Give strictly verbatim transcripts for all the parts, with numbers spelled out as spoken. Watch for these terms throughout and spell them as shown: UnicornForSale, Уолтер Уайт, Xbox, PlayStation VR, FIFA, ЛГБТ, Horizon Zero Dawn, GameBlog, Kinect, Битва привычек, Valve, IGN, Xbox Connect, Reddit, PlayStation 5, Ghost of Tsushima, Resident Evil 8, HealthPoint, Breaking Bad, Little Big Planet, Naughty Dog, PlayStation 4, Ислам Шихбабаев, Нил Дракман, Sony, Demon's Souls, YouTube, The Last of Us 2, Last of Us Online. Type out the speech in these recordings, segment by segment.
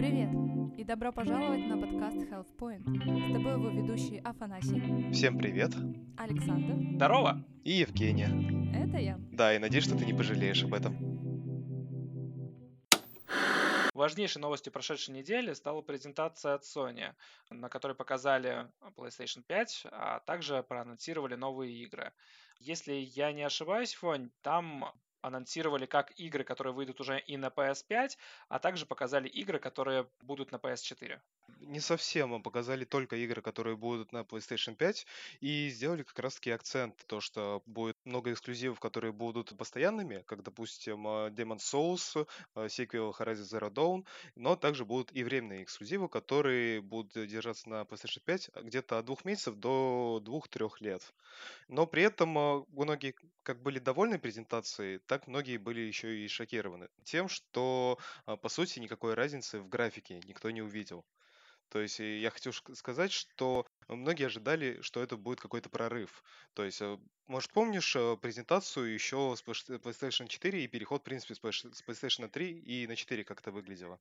Привет и добро пожаловать на подкаст HealthPoint. С тобой его ведущие Афанасий. Всем привет. Александр. Здорово. И Евгения. Это я. Да, и надеюсь, что ты не пожалеешь об этом. Важнейшей новостью прошедшей недели стала презентация от Sony, на которой показали PlayStation пять, а также проанонсировали новые игры. Если я не ошибаюсь, Фонь, там анонсировали как игры, которые выйдут уже и на пи эс пять, а также показали игры, которые будут на пи эс четыре. Не совсем, а показали только игры, которые будут на PlayStation пять, и сделали как раз-таки акцент, то, что будет много эксклюзивов, которые будут постоянными, как, допустим, Demon's Souls, сиквел Horizon Zero Dawn, но также будут и временные эксклюзивы, которые будут держаться на PlayStation пять где-то от двух месяцев до двух-трех лет. Но при этом многие как были довольны презентацией, так многие были еще и шокированы тем, что, по сути, никакой разницы в графике никто не увидел. То есть я хочу сказать, что многие ожидали, что это будет какой-то прорыв. То есть, может, помнишь презентацию еще с PlayStation четыре и переход, в принципе, с PlayStation три и на четыре, как это выглядело?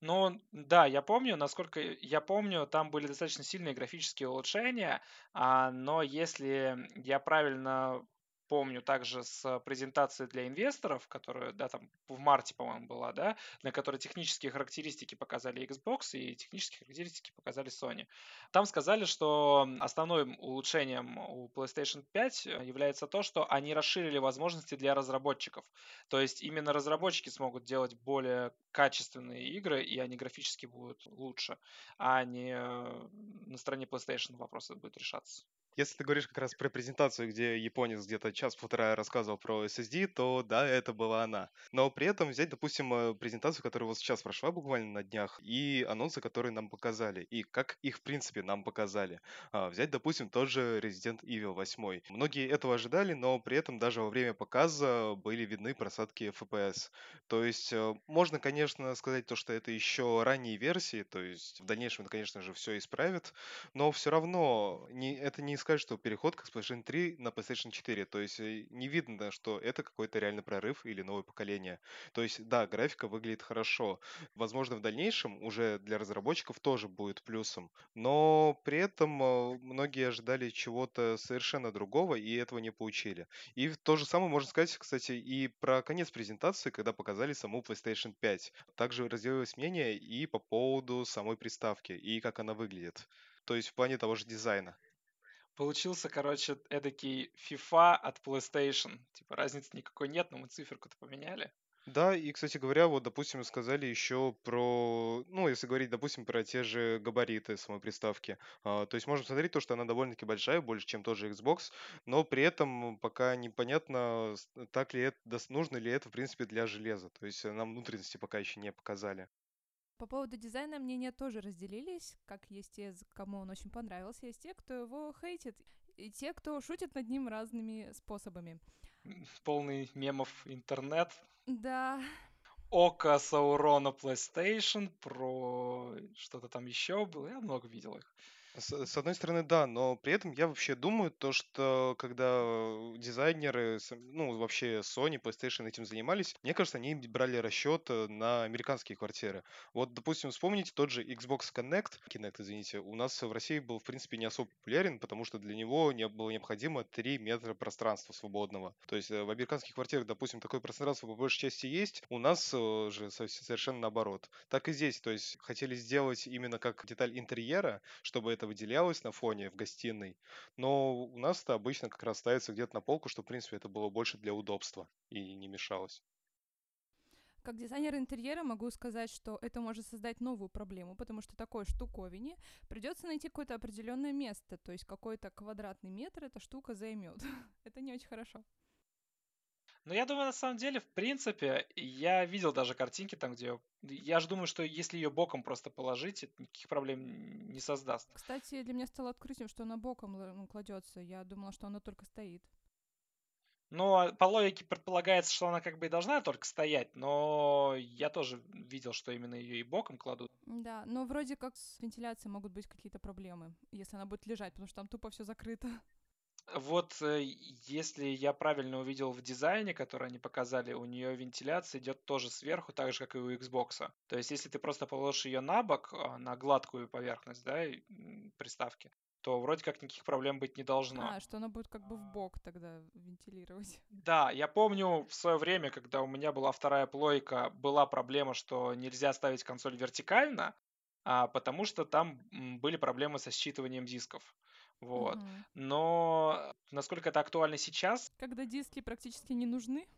Ну, да, я помню, насколько я помню, там были достаточно сильные графические улучшения, но если я правильно помню также с презентации для инвесторов, которая, да, там в марте, по-моему, была, да, на которой технические характеристики показали Xbox и технические характеристики показали Sony. Там сказали, что основным улучшением у PlayStation пять является то, что они расширили возможности для разработчиков. То есть именно разработчики смогут делать более качественные игры, и они графически будут лучше, а не на стороне PlayStation вопросы будут решаться. Если ты говоришь как раз про презентацию, где японец где-то час-полтора рассказывал про эс эс ди, то да, это была она. Но при этом взять, допустим, презентацию, которая вот сейчас прошла буквально на днях, и анонсы, которые нам показали, и как их, в принципе, нам показали. Взять, допустим, тот же Resident Evil восемь. Многие этого ожидали, но при этом даже во время показа были видны просадки эф пи эс. То есть можно, конечно, сказать то, что это еще ранние версии, то есть в дальнейшем это, конечно же, все исправит, но все равно не, это не сказать, что переход к PlayStation три на PlayStation четыре, то есть не видно, что это какой-то реально прорыв или новое поколение. То есть, да, графика выглядит хорошо. Возможно, в дальнейшем уже для разработчиков тоже будет плюсом, но при этом многие ожидали чего-то совершенно другого и этого не получили. И то же самое можно сказать, кстати, и про конец презентации, когда показали саму PlayStation пять. Также разделилось мнение и по поводу самой приставки, и как она выглядит. То есть в плане того же дизайна. Получился, короче, эдакий FIFA от PlayStation. Типа разницы никакой нет, но мы циферку-то поменяли. Да, и, кстати говоря, вот, допустим, сказали еще про, ну, если говорить, допустим, про те же габариты самой приставки. А, то есть можно смотреть то, что она довольно-таки большая, больше, чем тот же Xbox, но при этом пока непонятно, так ли это, нужно ли это, в принципе, для железа. То есть нам внутренности пока еще не показали. По поводу дизайна мнения тоже разделились, как есть те, кому он очень понравился, есть те, кто его хейтит, и те, кто шутит над ним разными способами. Полный мемов интернет. Да. Око Саурона PlayStation, про что-то там еще было, я много видел их. С одной стороны, да, но при этом я вообще думаю то, что когда дизайнеры, ну, вообще Sony, PlayStation этим занимались, мне кажется, они брали расчет на американские квартиры. Вот, допустим, вспомните тот же Xbox Connect, Kinect, извините, у нас в России был, в принципе, не особо популярен, потому что для него не было необходимо три метра пространства свободного. То есть в американских квартирах, допустим, такое пространство по большей части есть, у нас же совершенно наоборот. Так и здесь, то есть хотели сделать именно как деталь интерьера, чтобы это выделялось на фоне в гостиной, но у нас это обычно как раз ставится где-то на полку, чтобы, в принципе, это было больше для удобства и не мешалось. Как дизайнер интерьера могу сказать, что это может создать новую проблему, потому что такой штуковине придется найти какое-то определенное место, то есть какой-то квадратный метр эта штука займет. Это не очень хорошо. Но я думаю, на самом деле, в принципе, я видел даже картинки там, где... Я же думаю, что если ее боком просто положить, это никаких проблем не создаст. Кстати, для меня стало открытием, что она боком кладется. Я думала, что она только стоит. Ну, по логике предполагается, что она как бы и должна только стоять, но я тоже видел, что именно ее и боком кладут. Да, но вроде как с вентиляцией могут быть какие-то проблемы, если она будет лежать, потому что там тупо все закрыто. Вот, э, если я правильно увидел в дизайне, который они показали, у нее вентиляция идет тоже сверху, так же, как и у Xbox. То есть, если ты просто положишь ее на бок, а, на гладкую поверхность, да, и, м, приставки, то вроде как никаких проблем быть не должно. А, что она будет как бы в бок тогда вентилировать. Да, я помню в свое время, когда у меня была вторая плойка, была проблема, что нельзя ставить консоль вертикально, а, потому что там м, были проблемы со считыванием дисков. Вот. Угу. Но насколько это актуально сейчас? Когда диски практически не нужны?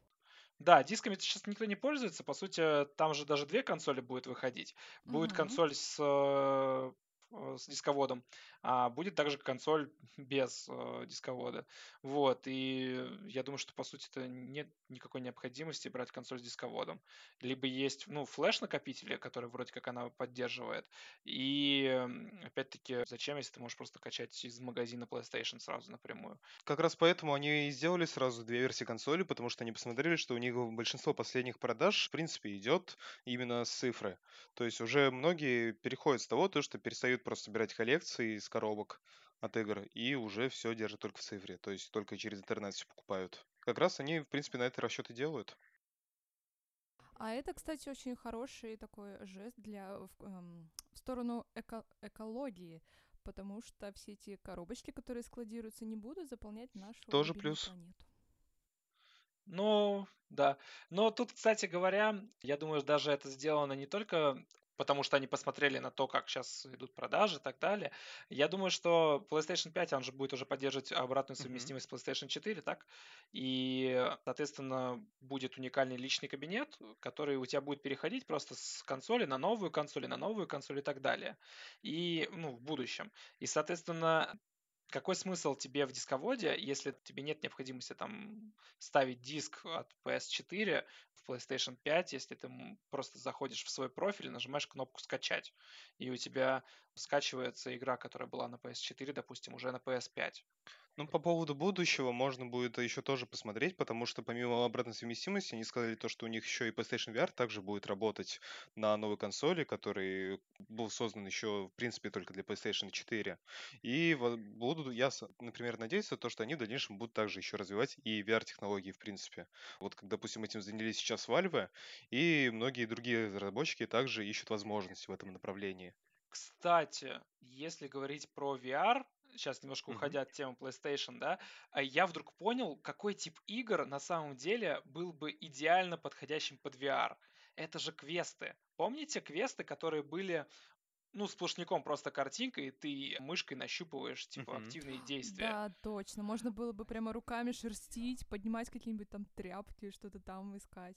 Да, дисками сейчас никто не пользуется. По сути, там же даже две консоли будет выходить. Угу. Будет консоль с, с дисководом, а будет также консоль без дисковода. Вот. И я думаю, что, по сути, нет никакой необходимости брать консоль с дисководом. Либо есть, ну, флеш-накопители, которые вроде как она поддерживает. И, опять-таки, зачем, если ты можешь просто качать из магазина PlayStation сразу напрямую? Как раз поэтому они и сделали сразу две версии консоли, потому что они посмотрели, что у них большинство последних продаж, в принципе, идет именно с цифры. То есть уже многие переходят с того, что перестают просто собирать коллекции из коробок от игр, и уже все держат только в цифре, то есть только через интернет все покупают. Как раз они, в принципе, на это расчеты делают. А это, кстати, очень хороший такой жест для, эм, в сторону эко- экологии, потому что все эти коробочки, которые складируются, не будут заполнять нашу тоже плюс планету. Ну, да. Но тут, кстати говоря, я думаю, даже это сделано не только потому что они посмотрели на то, как сейчас идут продажи и так далее. Я думаю, что PlayStation пять, он же будет уже поддерживать обратную совместимость с PlayStation четыре, так? И, соответственно, будет уникальный личный кабинет, который у тебя будет переходить просто с консоли на новую консоль, на новую консоль и так далее. И, ну, в будущем. И, соответственно, какой смысл тебе в дисководе, если тебе нет необходимости там ставить диск от пи эс четыре в PlayStation пять, если ты просто заходишь в свой профиль, нажимаешь кнопку «Скачать», и у тебя скачивается игра, которая была на пи эс четыре, допустим, уже на пи эс пять. Ну, по поводу будущего можно будет еще тоже посмотреть, потому что помимо обратной совместимости, они сказали то, что у них еще и PlayStation ви ар также будет работать на новой консоли, который был создан еще, в принципе, только для PlayStation четыре. И буду, я, например, надеюсь, то, что они в дальнейшем будут также еще развивать и ви ар-технологии, в принципе. Вот, как, допустим, этим занялись сейчас Valve, и многие другие разработчики также ищут возможности в этом направлении. Кстати, если говорить про ви ар, сейчас немножко уходя от темы PlayStation, да, я вдруг понял, какой тип игр на самом деле был бы идеально подходящим под ви ар. Это же квесты. Помните квесты, которые были, ну, сплошняком просто картинкой, и ты мышкой нащупываешь, типа, активные действия? Да, точно. Можно было бы прямо руками шерстить, поднимать какие-нибудь там тряпки, что-то там искать.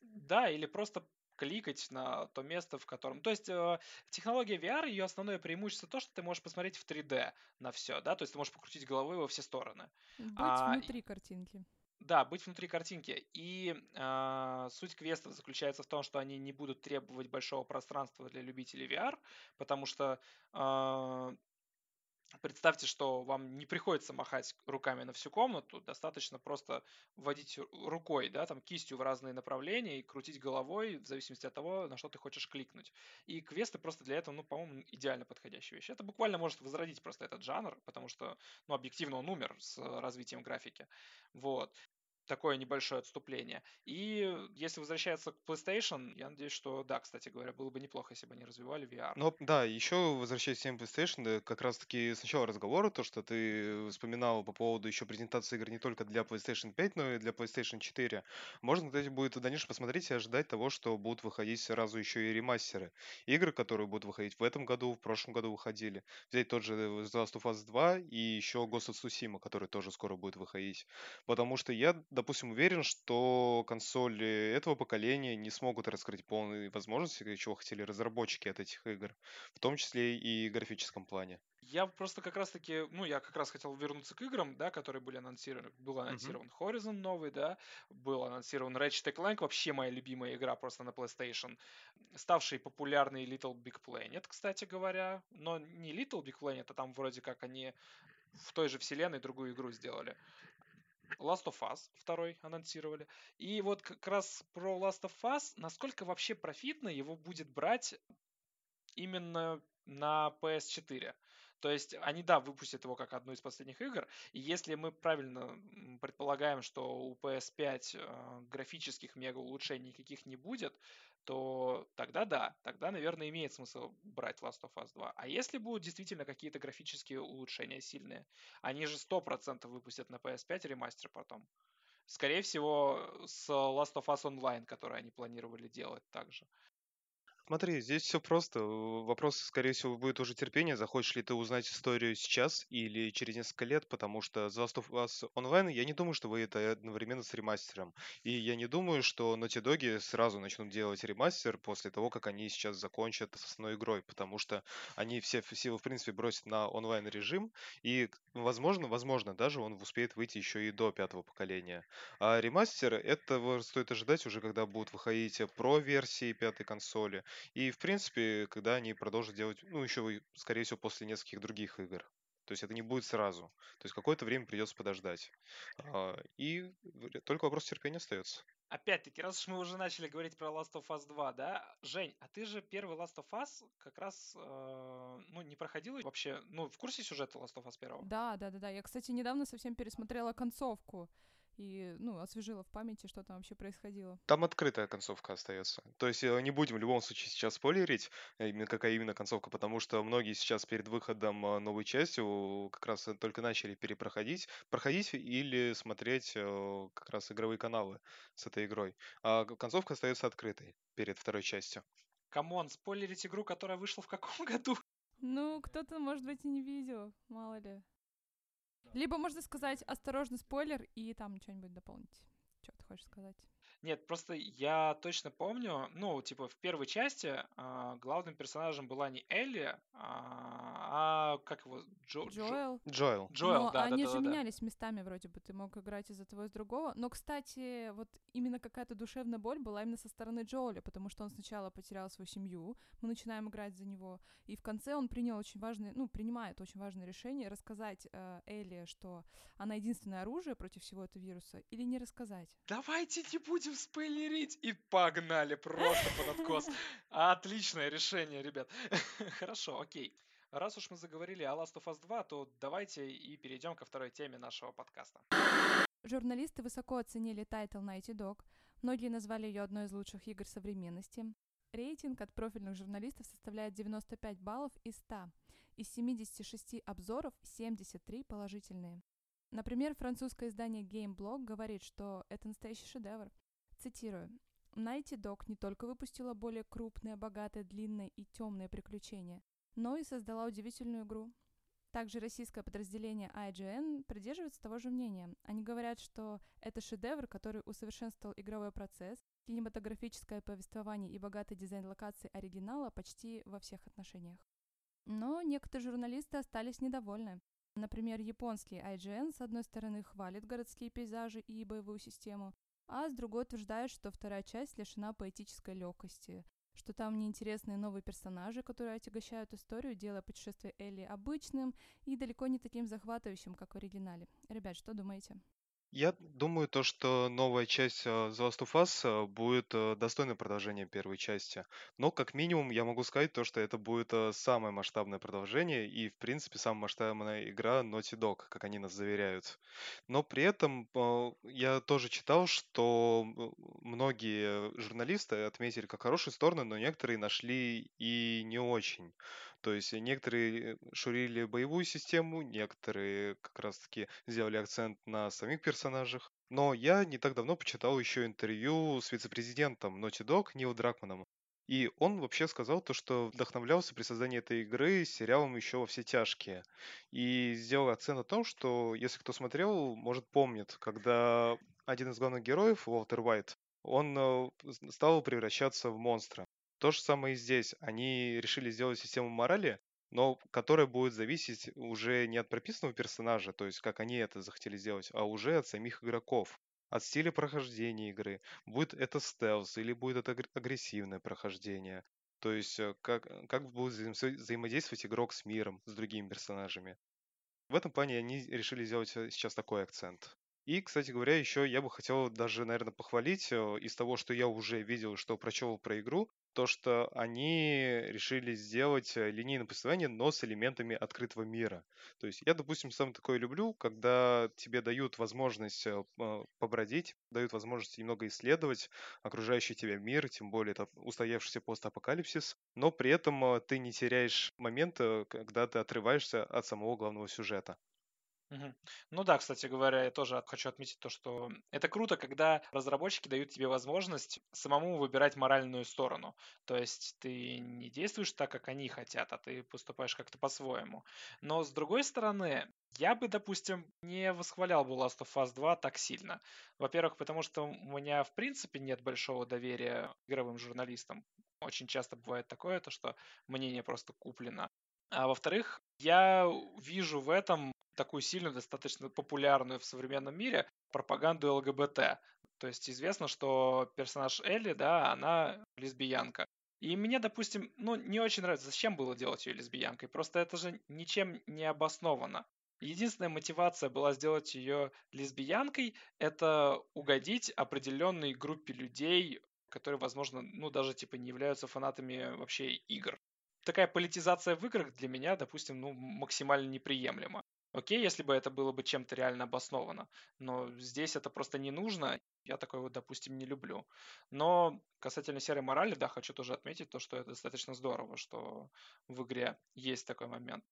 Да, или просто кликать на то место, в котором... То есть э, технология ви ар, ее основное преимущество то, что ты можешь посмотреть в три дэ на все, да, то есть ты можешь покрутить головой во все стороны. Быть а, внутри картинки. Да, быть внутри картинки. И э, суть квестов заключается в том, что они не будут требовать большого пространства для любителей ви ар, потому что э, представьте, что вам не приходится махать руками на всю комнату, достаточно просто водить рукой, да, там, кистью в разные направления и крутить головой в зависимости от того, на что ты хочешь кликнуть. И квесты просто для этого, ну, по-моему, идеально подходящая вещь. Это буквально может возродить просто этот жанр, потому что, ну, объективно он умер с развитием графики. Вот. Такое небольшое отступление. И если возвращаться к PlayStation, я надеюсь, что, да, кстати говоря, было бы неплохо, если бы они развивали ви ар. Но, да, еще возвращаясь к теме PlayStation, да, как раз-таки с начала разговора, то, что ты вспоминал по поводу еще презентации игр не только для PlayStation пять, но и для PlayStation четыре. Можно, кстати, будет в дальнейшем посмотреть и ожидать того, что будут выходить сразу еще и ремастеры. Игры, которые будут выходить в этом году, в прошлом году выходили. Взять тот же The Last of Us два и еще Ghost of Tsushima, который тоже скоро будет выходить. Потому что я... допустим, уверен, что консоли этого поколения не смогут раскрыть полные возможности, чего хотели разработчики от этих игр, в том числе и в графическом плане. Я просто как раз-таки, ну, я как раз хотел вернуться к играм, да, которые были анонсированы. Был анонсирован uh-huh. Horizon новый, да, был анонсирован Ratchet энд Clank, вообще моя любимая игра просто на PlayStation, ставший популярный Little Big Planet, кстати говоря, но не Little Big Planet, а там вроде как они в той же вселенной другую игру сделали. Last of Us второй анонсировали. И вот как раз про Last of Us, насколько вообще профитно его будет брать именно на пи эс четыре. То есть они, да, выпустят его как одну из последних игр, и если мы правильно предполагаем, что у пи эс пять э, графических мега улучшений никаких не будет, то тогда да, тогда, наверное, имеет смысл брать Last of Us два. А если будут действительно какие-то графические улучшения сильные, они же сто процентов выпустят на пи эс пять ремастер потом. Скорее всего, с Last of Us Online, который они планировали делать также. Смотри, здесь все просто. Вопрос, скорее всего, будет уже терпение. Захочешь ли ты узнать историю сейчас или через несколько лет, потому что The Last of Us Online, я не думаю, что вы это одновременно с ремастером. И я не думаю, что Naughty Dog сразу начнут делать ремастер после того, как они сейчас закончат с основной игрой, потому что они все силы, в принципе, бросят на онлайн-режим, и, возможно, возможно, даже он успеет выйти еще и до пятого поколения. А ремастер, этого стоит ожидать уже, когда будут выходить Pro-версии пятой консоли, и, в принципе, когда они продолжат делать, ну, еще, скорее всего, после нескольких других игр. То есть это не будет сразу. То есть какое-то время придется подождать. И только вопрос терпения остается. Опять-таки, раз уж мы уже начали говорить про Last of Us два, да? Жень, а ты же первый Last of Us как раз, э, ну, не проходила вообще, ну, в курсе сюжета Last of Us один? Да, да, да, да. Я, кстати, недавно совсем пересмотрела концовку. И, ну, освежила в памяти, что там вообще происходило. Там открытая концовка остается. То есть не будем в любом случае сейчас спойлерить, какая именно концовка, потому что многие сейчас перед выходом новой части как раз только начали перепроходить, проходить или смотреть как раз игровые каналы с этой игрой. А концовка остается открытой перед второй частью. Камон, спойлерить игру, которая вышла в каком году? Ну, кто-то, может быть, и не видел, мало ли. Либо можно сказать «осторожно, спойлер» и там что-нибудь дополнить. Что ты хочешь сказать? Нет, просто я точно помню, ну, типа, в первой части э, главным персонажем была не Элли, а, а как его? Джо... Джоэл. Джоэл. Джоэл, но да, они да, да, же да, менялись да. местами вроде бы, ты мог играть из-за того и из другого. Но, кстати, вот именно какая-то душевная боль была именно со стороны Джоэля, потому что он сначала потерял свою семью, мы начинаем играть за него, и в конце он принял очень важное, ну, принимает очень важное решение рассказать э, Элли, что она единственное оружие против всего этого вируса, или не рассказать. Давайте не будем спойлерить. И погнали просто под откос. Отличное решение, ребят. Хорошо, окей. Раз уж мы заговорили о Last of Us два, то давайте и перейдем ко второй теме нашего подкаста. Журналисты высоко оценили тайтл Naughty Dog. Многие назвали ее одной из лучших игр современности. Рейтинг от профильных журналистов составляет девяносто пять баллов из ста. Из семидесяти шести обзоров семьдесят три положительные. Например, французское издание GameBlog говорит, что это настоящий шедевр. Цитирую. Naughty Dog не только выпустила более крупные, богатые, длинные и темные приключения, но и создала удивительную игру. Также российское подразделение ай джи эн придерживается того же мнения. Они говорят, что это шедевр, который усовершенствовал игровой процесс, кинематографическое повествование и богатый дизайн локаций оригинала почти во всех отношениях. Но некоторые журналисты остались недовольны. Например, японский ай джи эн с одной стороны хвалит городские пейзажи и боевую систему, а с другой утверждает, что вторая часть лишена поэтической легкости, что там неинтересные новые персонажи, которые отягощают историю, делая путешествие Элли обычным и далеко не таким захватывающим, как в оригинале. Ребят, что думаете? Я думаю, то, что новая часть The Last of Us будет достойное продолжение первой части. Но, как минимум, я могу сказать то, что это будет самое масштабное продолжение и, в принципе, самая масштабная игра Naughty Dog, как они нас заверяют. Но при этом я тоже читал, что многие журналисты отметили как хорошие стороны, но некоторые нашли и не очень. То есть некоторые шурили боевую систему, некоторые как раз-таки сделали акцент на самих персонажах. Но я не так давно почитал еще интервью с вице-президентом Naughty Dog Нилом Дракманом. И он вообще сказал то, что вдохновлялся при создании этой игры сериалом еще «Во все тяжкие». И сделал акцент на том, что, если кто смотрел, может помнит, когда один из главных героев, Уолтер Уайт, он стал превращаться в монстра. То же самое и здесь. Они решили сделать систему морали, но которая будет зависеть уже не от прописанного персонажа, то есть как они это захотели сделать, а уже от самих игроков, от стиля прохождения игры. Будет это стелс или будет это агрессивное прохождение. То есть как, как будет взаимодействовать игрок с миром, с другими персонажами. В этом плане они решили сделать сейчас такой акцент. И, кстати говоря, еще я бы хотел даже, наверное, похвалить из того, что я уже видел, что прочел про игру, то, что они решили сделать линейное повествование, но с элементами открытого мира. То есть я, допустим, сам такое люблю, когда тебе дают возможность побродить, дают возможность немного исследовать окружающий тебя мир, тем более это устоявшийся постапокалипсис, но при этом ты не теряешь момента, когда ты отрываешься от самого главного сюжета. Угу. Ну да, кстати говоря, я тоже хочу отметить то, что это круто, когда разработчики дают тебе возможность самому выбирать моральную сторону. То есть ты не действуешь так, как они хотят, а ты поступаешь как-то по-своему. Но с другой стороны, я бы, допустим, не восхвалял бы Last of Us два так сильно. Во-первых, потому что у меня в принципе нет большого доверия игровым журналистам. Очень часто бывает такое, то, что мнение просто куплено. А во-вторых, я вижу в этом такую сильно достаточно популярную в современном мире пропаганду ЛГБТ. То есть известно, что персонаж Элли, да, она лесбиянка. И мне, допустим, ну, не очень нравится, зачем было делать ее лесбиянкой. Просто это же ничем не обосновано. Единственная мотивация была сделать ее лесбиянкой – это угодить определенной группе людей, которые, возможно, ну, даже типа не являются фанатами вообще игр. Такая политизация в играх для меня, допустим, ну, максимально неприемлема. Окей, если бы это было бы чем-то реально обосновано, но здесь это просто не нужно, я такое вот, допустим, не люблю. Но касательно серой морали, да, хочу тоже отметить то, что это достаточно здорово, что в игре есть такой момент.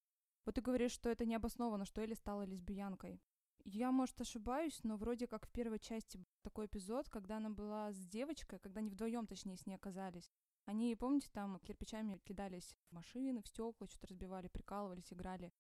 Вот ты говоришь, что это не обосновано, что Элли стала лесбиянкой. Я, может, ошибаюсь, но вроде как в первой части был такой эпизод, когда она была с девочкой, когда они вдвоем, точнее, с ней оказались. Они, помните, там кирпичами кидались в машины, в стекла, что-то разбивали, прикалывались, играли.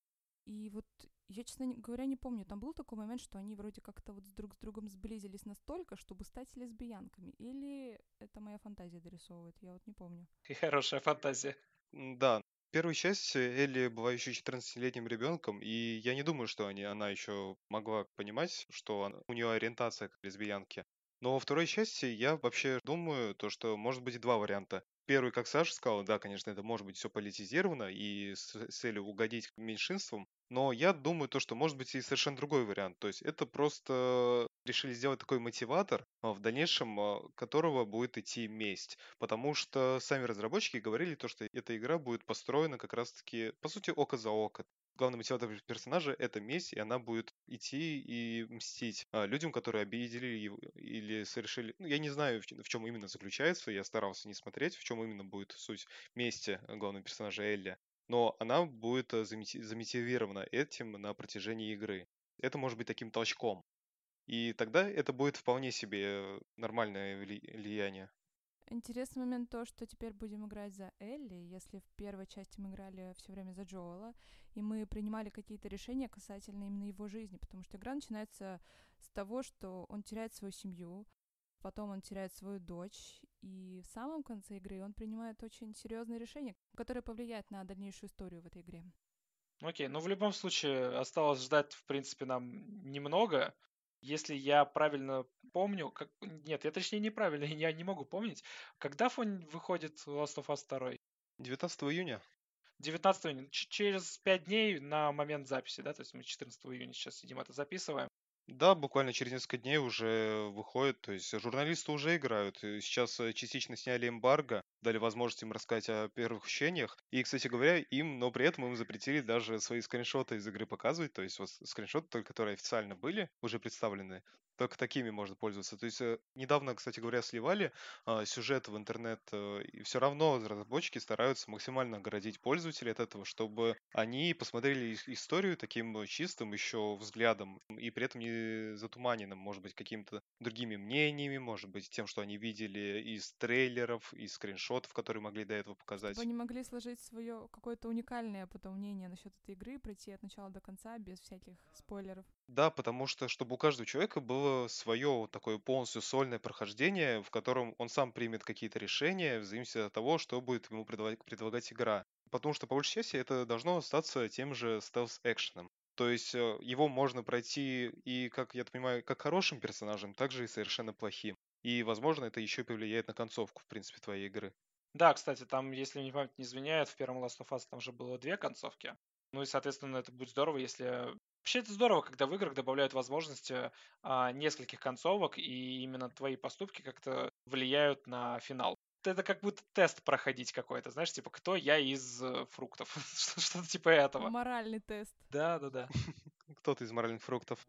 И вот я, честно говоря, не помню, там был такой момент, что они вроде как-то вот друг с другом сблизились настолько, чтобы стать лесбиянками. Или это моя фантазия дорисовывает, я вот не помню. И хорошая фантазия. Да. В первой части Элли была еще четырнадцатилетним ребенком, и я не думаю, что они, она еще могла понимать, что она, у нее ориентация к лесбиянке. Но во второй части я вообще думаю, то, что может быть два варианта. Первый, как Саша сказал, да, конечно, это может быть все политизировано и с целью угодить меньшинствам, но я думаю, то, что может быть и совершенно другой вариант. То есть это просто решили сделать такой мотиватор, в дальнейшем которого будет идти месть. Потому что сами разработчики говорили, то, что эта игра будет построена как раз-таки, по сути, око за око. Главный мотиватор персонажа — это месть, и она будет идти и мстить людям, которые обидели его или совершили... Ну, я не знаю, в чем именно заключается, я старался не смотреть, в чем именно будет суть мести главного персонажа Элли, но она будет замотивирована этим на протяжении игры. Это может быть таким толчком, и тогда это будет вполне себе нормальное влияние. Интересный момент то, что теперь будем играть за Элли, если в первой части мы играли все время за Джоэла, и мы принимали какие-то решения касательно именно его жизни, потому что игра начинается с того, что он теряет свою семью, потом он теряет свою дочь, и в самом конце игры он принимает очень серьезные решения, которые повлияют на дальнейшую историю в этой игре. Окей, ну в любом случае осталось ждать, в принципе, нам немного. Если я правильно помню... Как... Нет, я точнее неправильно, я не могу помнить. Когда выходит Last of Us два? девятнадцатого июня. девятнадцатого июня. Ч- через пять дней на момент записи, да? То есть мы четырнадцатого июня сейчас сидим, это записываем. Да, буквально через несколько дней уже выходит. То есть журналисты уже играют. Сейчас частично сняли эмбарго, дали возможность им рассказать о первых ощущениях. И, кстати говоря, им, но при этом им запретили даже свои скриншоты из игры показывать. То есть вот скриншоты, только которые официально были, уже представлены, только такими можно пользоваться. То есть недавно, кстати говоря, сливали сюжет в интернет, и все равно разработчики стараются максимально оградить пользователей от этого, чтобы они посмотрели историю таким чистым еще взглядом и при этом не затуманенным, может быть, какими-то другими мнениями, может быть, тем, что они видели из трейлеров, из скриншотов, которые могли до этого показать. Чтобы они могли сложить свое какое-то уникальное потом мнение насчет этой игры, пройти от начала до конца без всяких спойлеров. Да, потому что, чтобы у каждого человека было свое такое полностью сольное прохождение, в котором он сам примет какие-то решения в зависимости от того, что будет ему предлагать игра. Потому что, по большей части, это должно остаться тем же стелс-экшеном. То есть его можно пройти и, как я понимаю, как хорошим персонажем, так же и совершенно плохим. И, возможно, это еще и повлияет на концовку, в принципе, твоей игры. Да, кстати, там, если мне память не изменяет, в первом Last of Us там же было две концовки. Ну и, соответственно, это будет здорово, если... Вообще это здорово, когда в играх добавляют возможность а, нескольких концовок, и именно твои поступки как-то влияют на финал. Это как будто тест проходить какой-то, знаешь, типа, кто я из фруктов, что-то типа этого. Моральный тест. Да-да-да. Кто-то из моральных фруктов.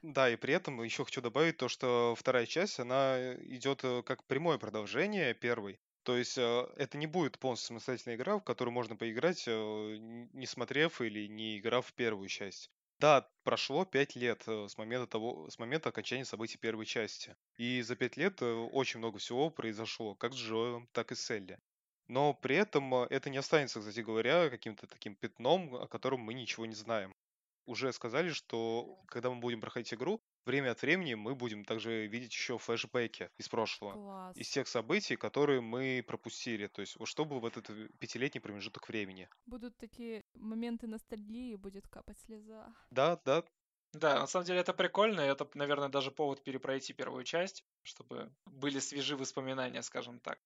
Да, и при этом еще хочу добавить то, что вторая часть, она идет как прямое продолжение первой. То есть это не будет полностью самостоятельная игра, в которую можно поиграть, не смотрев или не играв в первую часть. Да, прошло пять лет с момента, того, с момента окончания событий первой части. И за пять лет очень много всего произошло, как с Джоэлом, так и с Элли. Но при этом это не останется, кстати говоря, каким-то таким пятном, о котором мы ничего не знаем. Уже сказали, что когда мы будем проходить игру, время от времени мы будем также видеть еще флешбеки из прошлого. Класс. Из тех событий, которые мы пропустили. То есть, что было в этот пятилетний промежуток времени. Будут такие моменты ностальгии, будет капать слеза. Да, да. Да, на самом деле это прикольно. Это, наверное, даже повод перепройти первую часть, чтобы были свежи воспоминания, скажем так.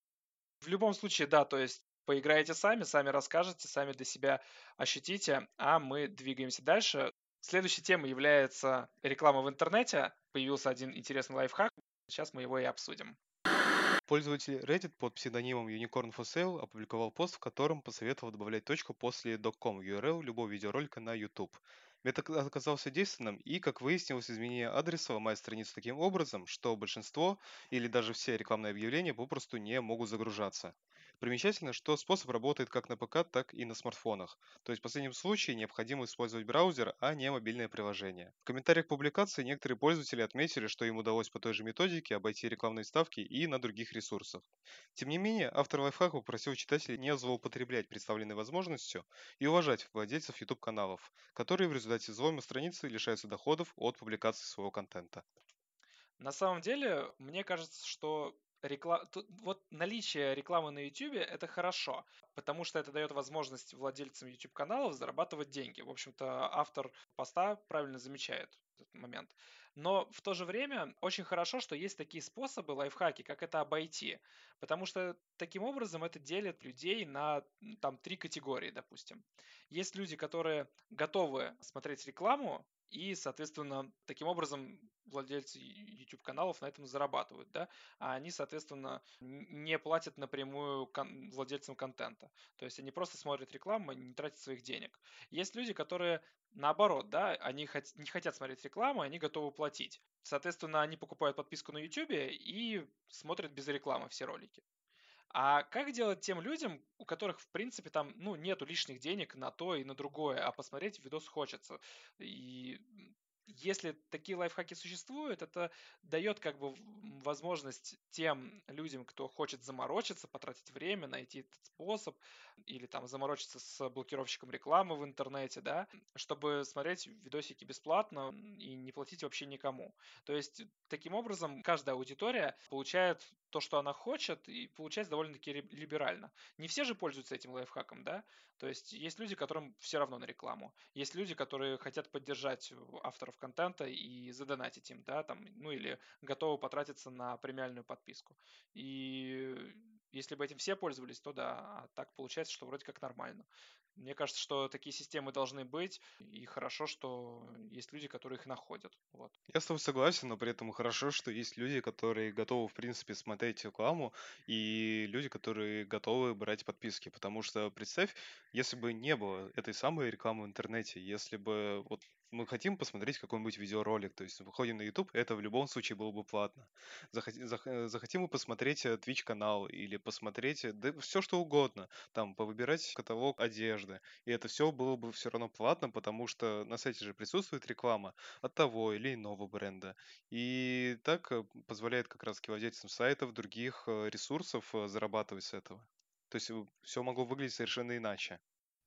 В любом случае, да, то есть, поиграете сами, сами расскажете, сами для себя ощутите, а мы двигаемся дальше. Следующей темой является реклама в интернете. Появился один интересный лайфхак. Сейчас мы его и обсудим. Пользователь Reddit под псевдонимом UnicornForSale опубликовал пост, в котором посоветовал добавлять точку после .com ю ар эл любого видеоролика на YouTube. Метод оказался действенным, и, как выяснилось, изменение адреса ломает страницу таким образом, что большинство или даже все рекламные объявления попросту не могут загружаться. Примечательно, что способ работает как на ПК, так и на смартфонах. То есть в последнем случае необходимо использовать браузер, а не мобильное приложение. В комментариях к публикации некоторые пользователи отметили, что им удалось по той же методике обойти рекламные вставки и на других ресурсах. Тем не менее, автор лайфхака попросил читателей не злоупотреблять представленной возможностью и уважать владельцев YouTube-каналов, которые в результате взлома страницы лишаются доходов от публикации своего контента. На самом деле, мне кажется, что... Рекла... Вот наличие рекламы на YouTube — это хорошо, потому что это дает возможность владельцам YouTube-каналов зарабатывать деньги. В общем-то, автор поста правильно замечает этот момент. Но в то же время очень хорошо, что есть такие способы, лайфхаки, как это обойти, потому что таким образом это делит людей на там, три категории, допустим. Есть люди, которые готовы смотреть рекламу, и, соответственно, таким образом владельцы YouTube-каналов на этом зарабатывают, да, а они, соответственно, не платят напрямую кон- владельцам контента. То есть они просто смотрят рекламу, не тратят своих денег. Есть люди, которые, наоборот, да, они хот- не хотят смотреть рекламу, они готовы платить. Соответственно, они покупают подписку на YouTube и смотрят без рекламы все ролики. А как делать тем людям, у которых, в принципе, там, ну, нету лишних денег на то и на другое, а посмотреть видос хочется? И если такие лайфхаки существуют, это дает, как бы, возможность тем людям, кто хочет заморочиться, потратить время, найти этот способ, или там заморочиться с блокировщиком рекламы в интернете, да, чтобы смотреть видосики бесплатно и не платить вообще никому. То есть, таким образом, каждая аудитория получает то, что она хочет, и получается довольно-таки либерально. Не все же пользуются этим лайфхаком, да? То есть есть люди, которым все равно на рекламу. Есть люди, которые хотят поддержать авторов контента и задонатить им, да, там, ну или готовы потратиться на премиальную подписку. И если бы этим все пользовались, то да, а так получается, что вроде как нормально. Мне кажется, что такие системы должны быть, и хорошо, что есть люди, которые их находят. Вот. Я с тобой согласен, но при этом хорошо, что есть люди, которые готовы, в принципе, смотреть рекламу, и люди, которые готовы брать подписки. Потому что, представь, если бы не было этой самой рекламы в интернете, если бы вот мы хотим посмотреть какой-нибудь видеоролик, то есть выходим на YouTube, это в любом случае было бы платно. Захотим, захотим мы посмотреть Twitch-канал или посмотреть да, все, что угодно, там, повыбирать каталог одежды, и это все было бы все равно платно, потому что на сайте же присутствует реклама от того или иного бренда. И так позволяет как раз владельцам сайтов, других ресурсов зарабатывать с этого. То есть все могло выглядеть совершенно иначе.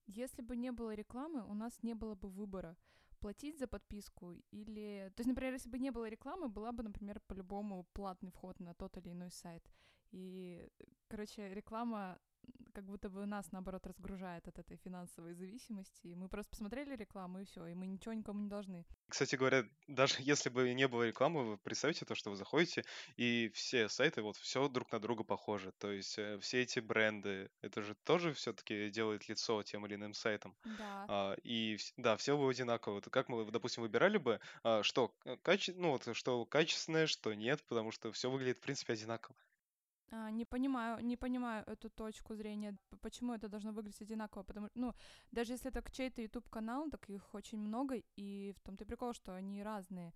Если бы не было рекламы, у нас не было бы выбора. Платить за подписку или... То есть, например, если бы не было рекламы, была бы, например, по-любому платный вход на тот или иной сайт. И, короче, реклама как будто бы нас, наоборот, разгружает от этой финансовой зависимости. И мы просто посмотрели рекламу, и все, и мы ничего никому не должны. Кстати говоря, даже если бы не было рекламы, вы представьте то, что вы заходите, и все сайты, вот, все друг на друга похоже. То есть все эти бренды, это же тоже все-таки делает лицо тем или иным сайтом. Да. А, и, да, все было одинаково. Как мы, допустим, выбирали бы, что, каче... ну, вот, что качественное, что нет, потому что все выглядит, в принципе, одинаково. Не понимаю, не понимаю эту точку зрения, почему это должно выглядеть одинаково, потому что, ну, даже если это чей-то YouTube-канал, так их очень много, и в том-то и прикол, что они разные,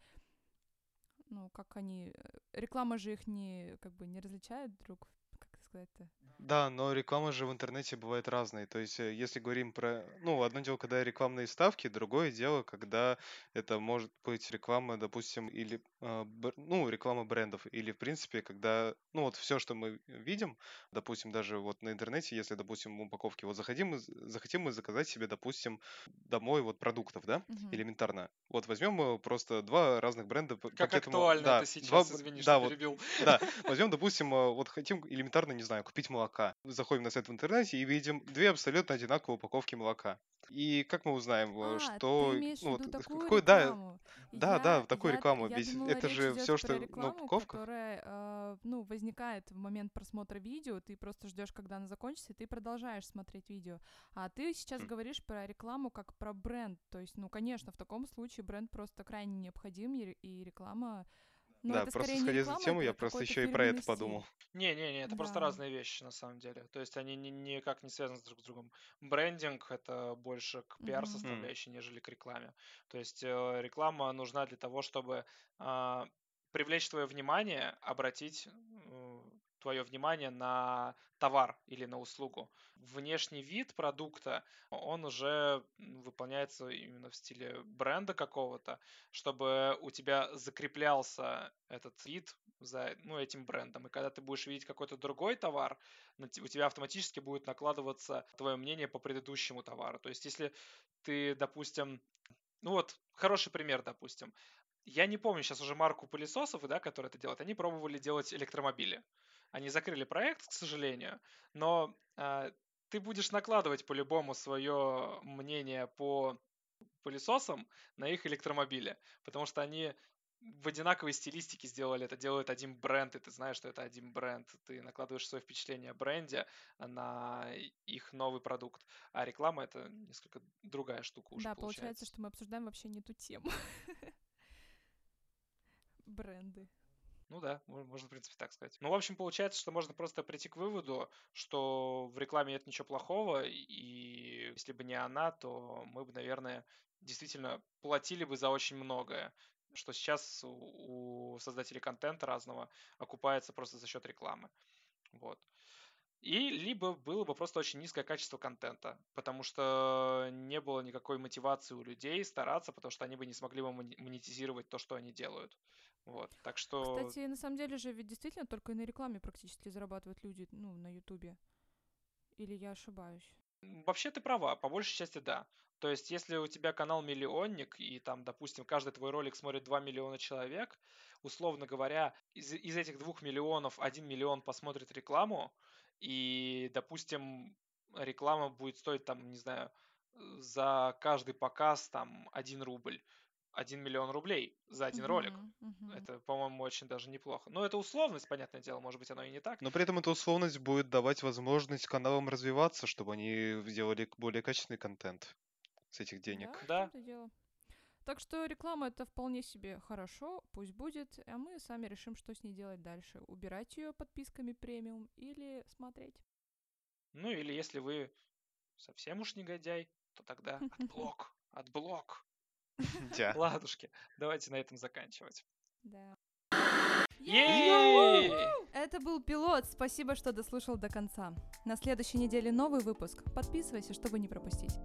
ну, как они, реклама же их не, как бы, не различает друг, как это сказать-то? Да, но реклама же в интернете бывает разной, то есть, если говорим про, ну, одно дело, когда рекламные ставки, другое дело, когда это может быть реклама, допустим, или, ну, реклама брендов, или, в принципе, когда, ну, вот все, что мы видим, допустим, даже вот на интернете, если, допустим, упаковки, вот заходим, захотим мы заказать себе, допустим, домой вот продуктов, да, угу. элементарно, вот возьмем просто два разных бренда. Как актуально да, это сейчас, два... извини, да, что перебил. Вот, да, возьмем, допустим, вот хотим элементарно, не знаю, купить молоко. Заходим на сайт в интернете и видим две абсолютно одинаковые упаковки молока. И как мы узнаем, а, что... Ты имеешь ну, в виду такую какой, рекламу? Да, я, да, да, такую я, рекламу. Я думала, это же все, что рекламу, на упаковках. Которая, э, ну, возникает в момент просмотра видео, ты просто ждешь, когда она закончится, и ты продолжаешь смотреть видео. А ты сейчас mm. говоришь про рекламу как про бренд. То есть, ну, конечно, в таком случае бренд просто крайне необходим, и реклама... Но да, просто сходя за тему, я просто еще и про это подумал. Не-не-не, это да. просто разные вещи, на самом деле. То есть они ни- никак не связаны друг с другом. Брендинг — это больше к пиар-составляющей, mm-hmm. нежели к рекламе. То есть э, реклама нужна для того, чтобы э, привлечь твое внимание, обратить... Э, твое внимание на товар или на услугу. Внешний вид продукта, он уже выполняется именно в стиле бренда какого-то, чтобы у тебя закреплялся этот вид за, ну, этим брендом. И когда ты будешь видеть какой-то другой товар, у тебя автоматически будет накладываться твое мнение по предыдущему товару. То есть если ты, допустим, ну вот, хороший пример, допустим, я не помню сейчас уже марку пылесосов, да, которые это делают, они пробовали делать электромобили. Они закрыли проект, к сожалению, но э, ты будешь накладывать по-любому свое мнение по пылесосам на их электромобили, потому что они в одинаковой стилистике сделали это, делает один бренд, и ты знаешь, что это один бренд. Ты накладываешь свое впечатление о бренде на их новый продукт. А реклама — это несколько другая штука уже, да, получается. Да, получается, что мы обсуждаем вообще не ту тему. Бренды. Ну да, можно, в принципе, так сказать. Ну, в общем, получается, что можно просто прийти к выводу, что в рекламе нет ничего плохого, и если бы не она, то мы бы, наверное, действительно платили бы за очень многое, что сейчас у создателей контента разного окупается просто за счет рекламы. Вот. И либо было бы просто очень низкое качество контента, потому что не было никакой мотивации у людей стараться, потому что они бы не смогли бы монетизировать то, что они делают. Вот, так что... Кстати, на самом деле же ведь действительно только на рекламе практически зарабатывают люди, ну, на Ютубе. Или я ошибаюсь? Вообще ты права, по большей части да. То есть если у тебя канал миллионник, и там, допустим, каждый твой ролик смотрит два миллиона человек, условно говоря, из, из этих двух миллионов один миллион посмотрит рекламу, и, допустим, реклама будет стоить, там, не знаю, за каждый показ, там, один рубль. один миллион рублей за один uh-huh, ролик. Uh-huh. Это, по-моему, очень даже неплохо. Но это условность, понятное дело, может быть, оно и не так. Но при этом эта условность будет давать возможность каналам развиваться, чтобы они делали более качественный контент с этих денег. Да, да. Дело. Так что реклама — это вполне себе хорошо, пусть будет, а мы сами решим, что с ней делать дальше. Убирать ее подписками премиум или смотреть. Ну или если вы совсем уж негодяй, то тогда отблок, отблок. Ладушки, давайте на этом заканчивать. Да. Это был пилот. Спасибо, что дослушал до конца. На следующей неделе новый выпуск. Подписывайся, чтобы не пропустить.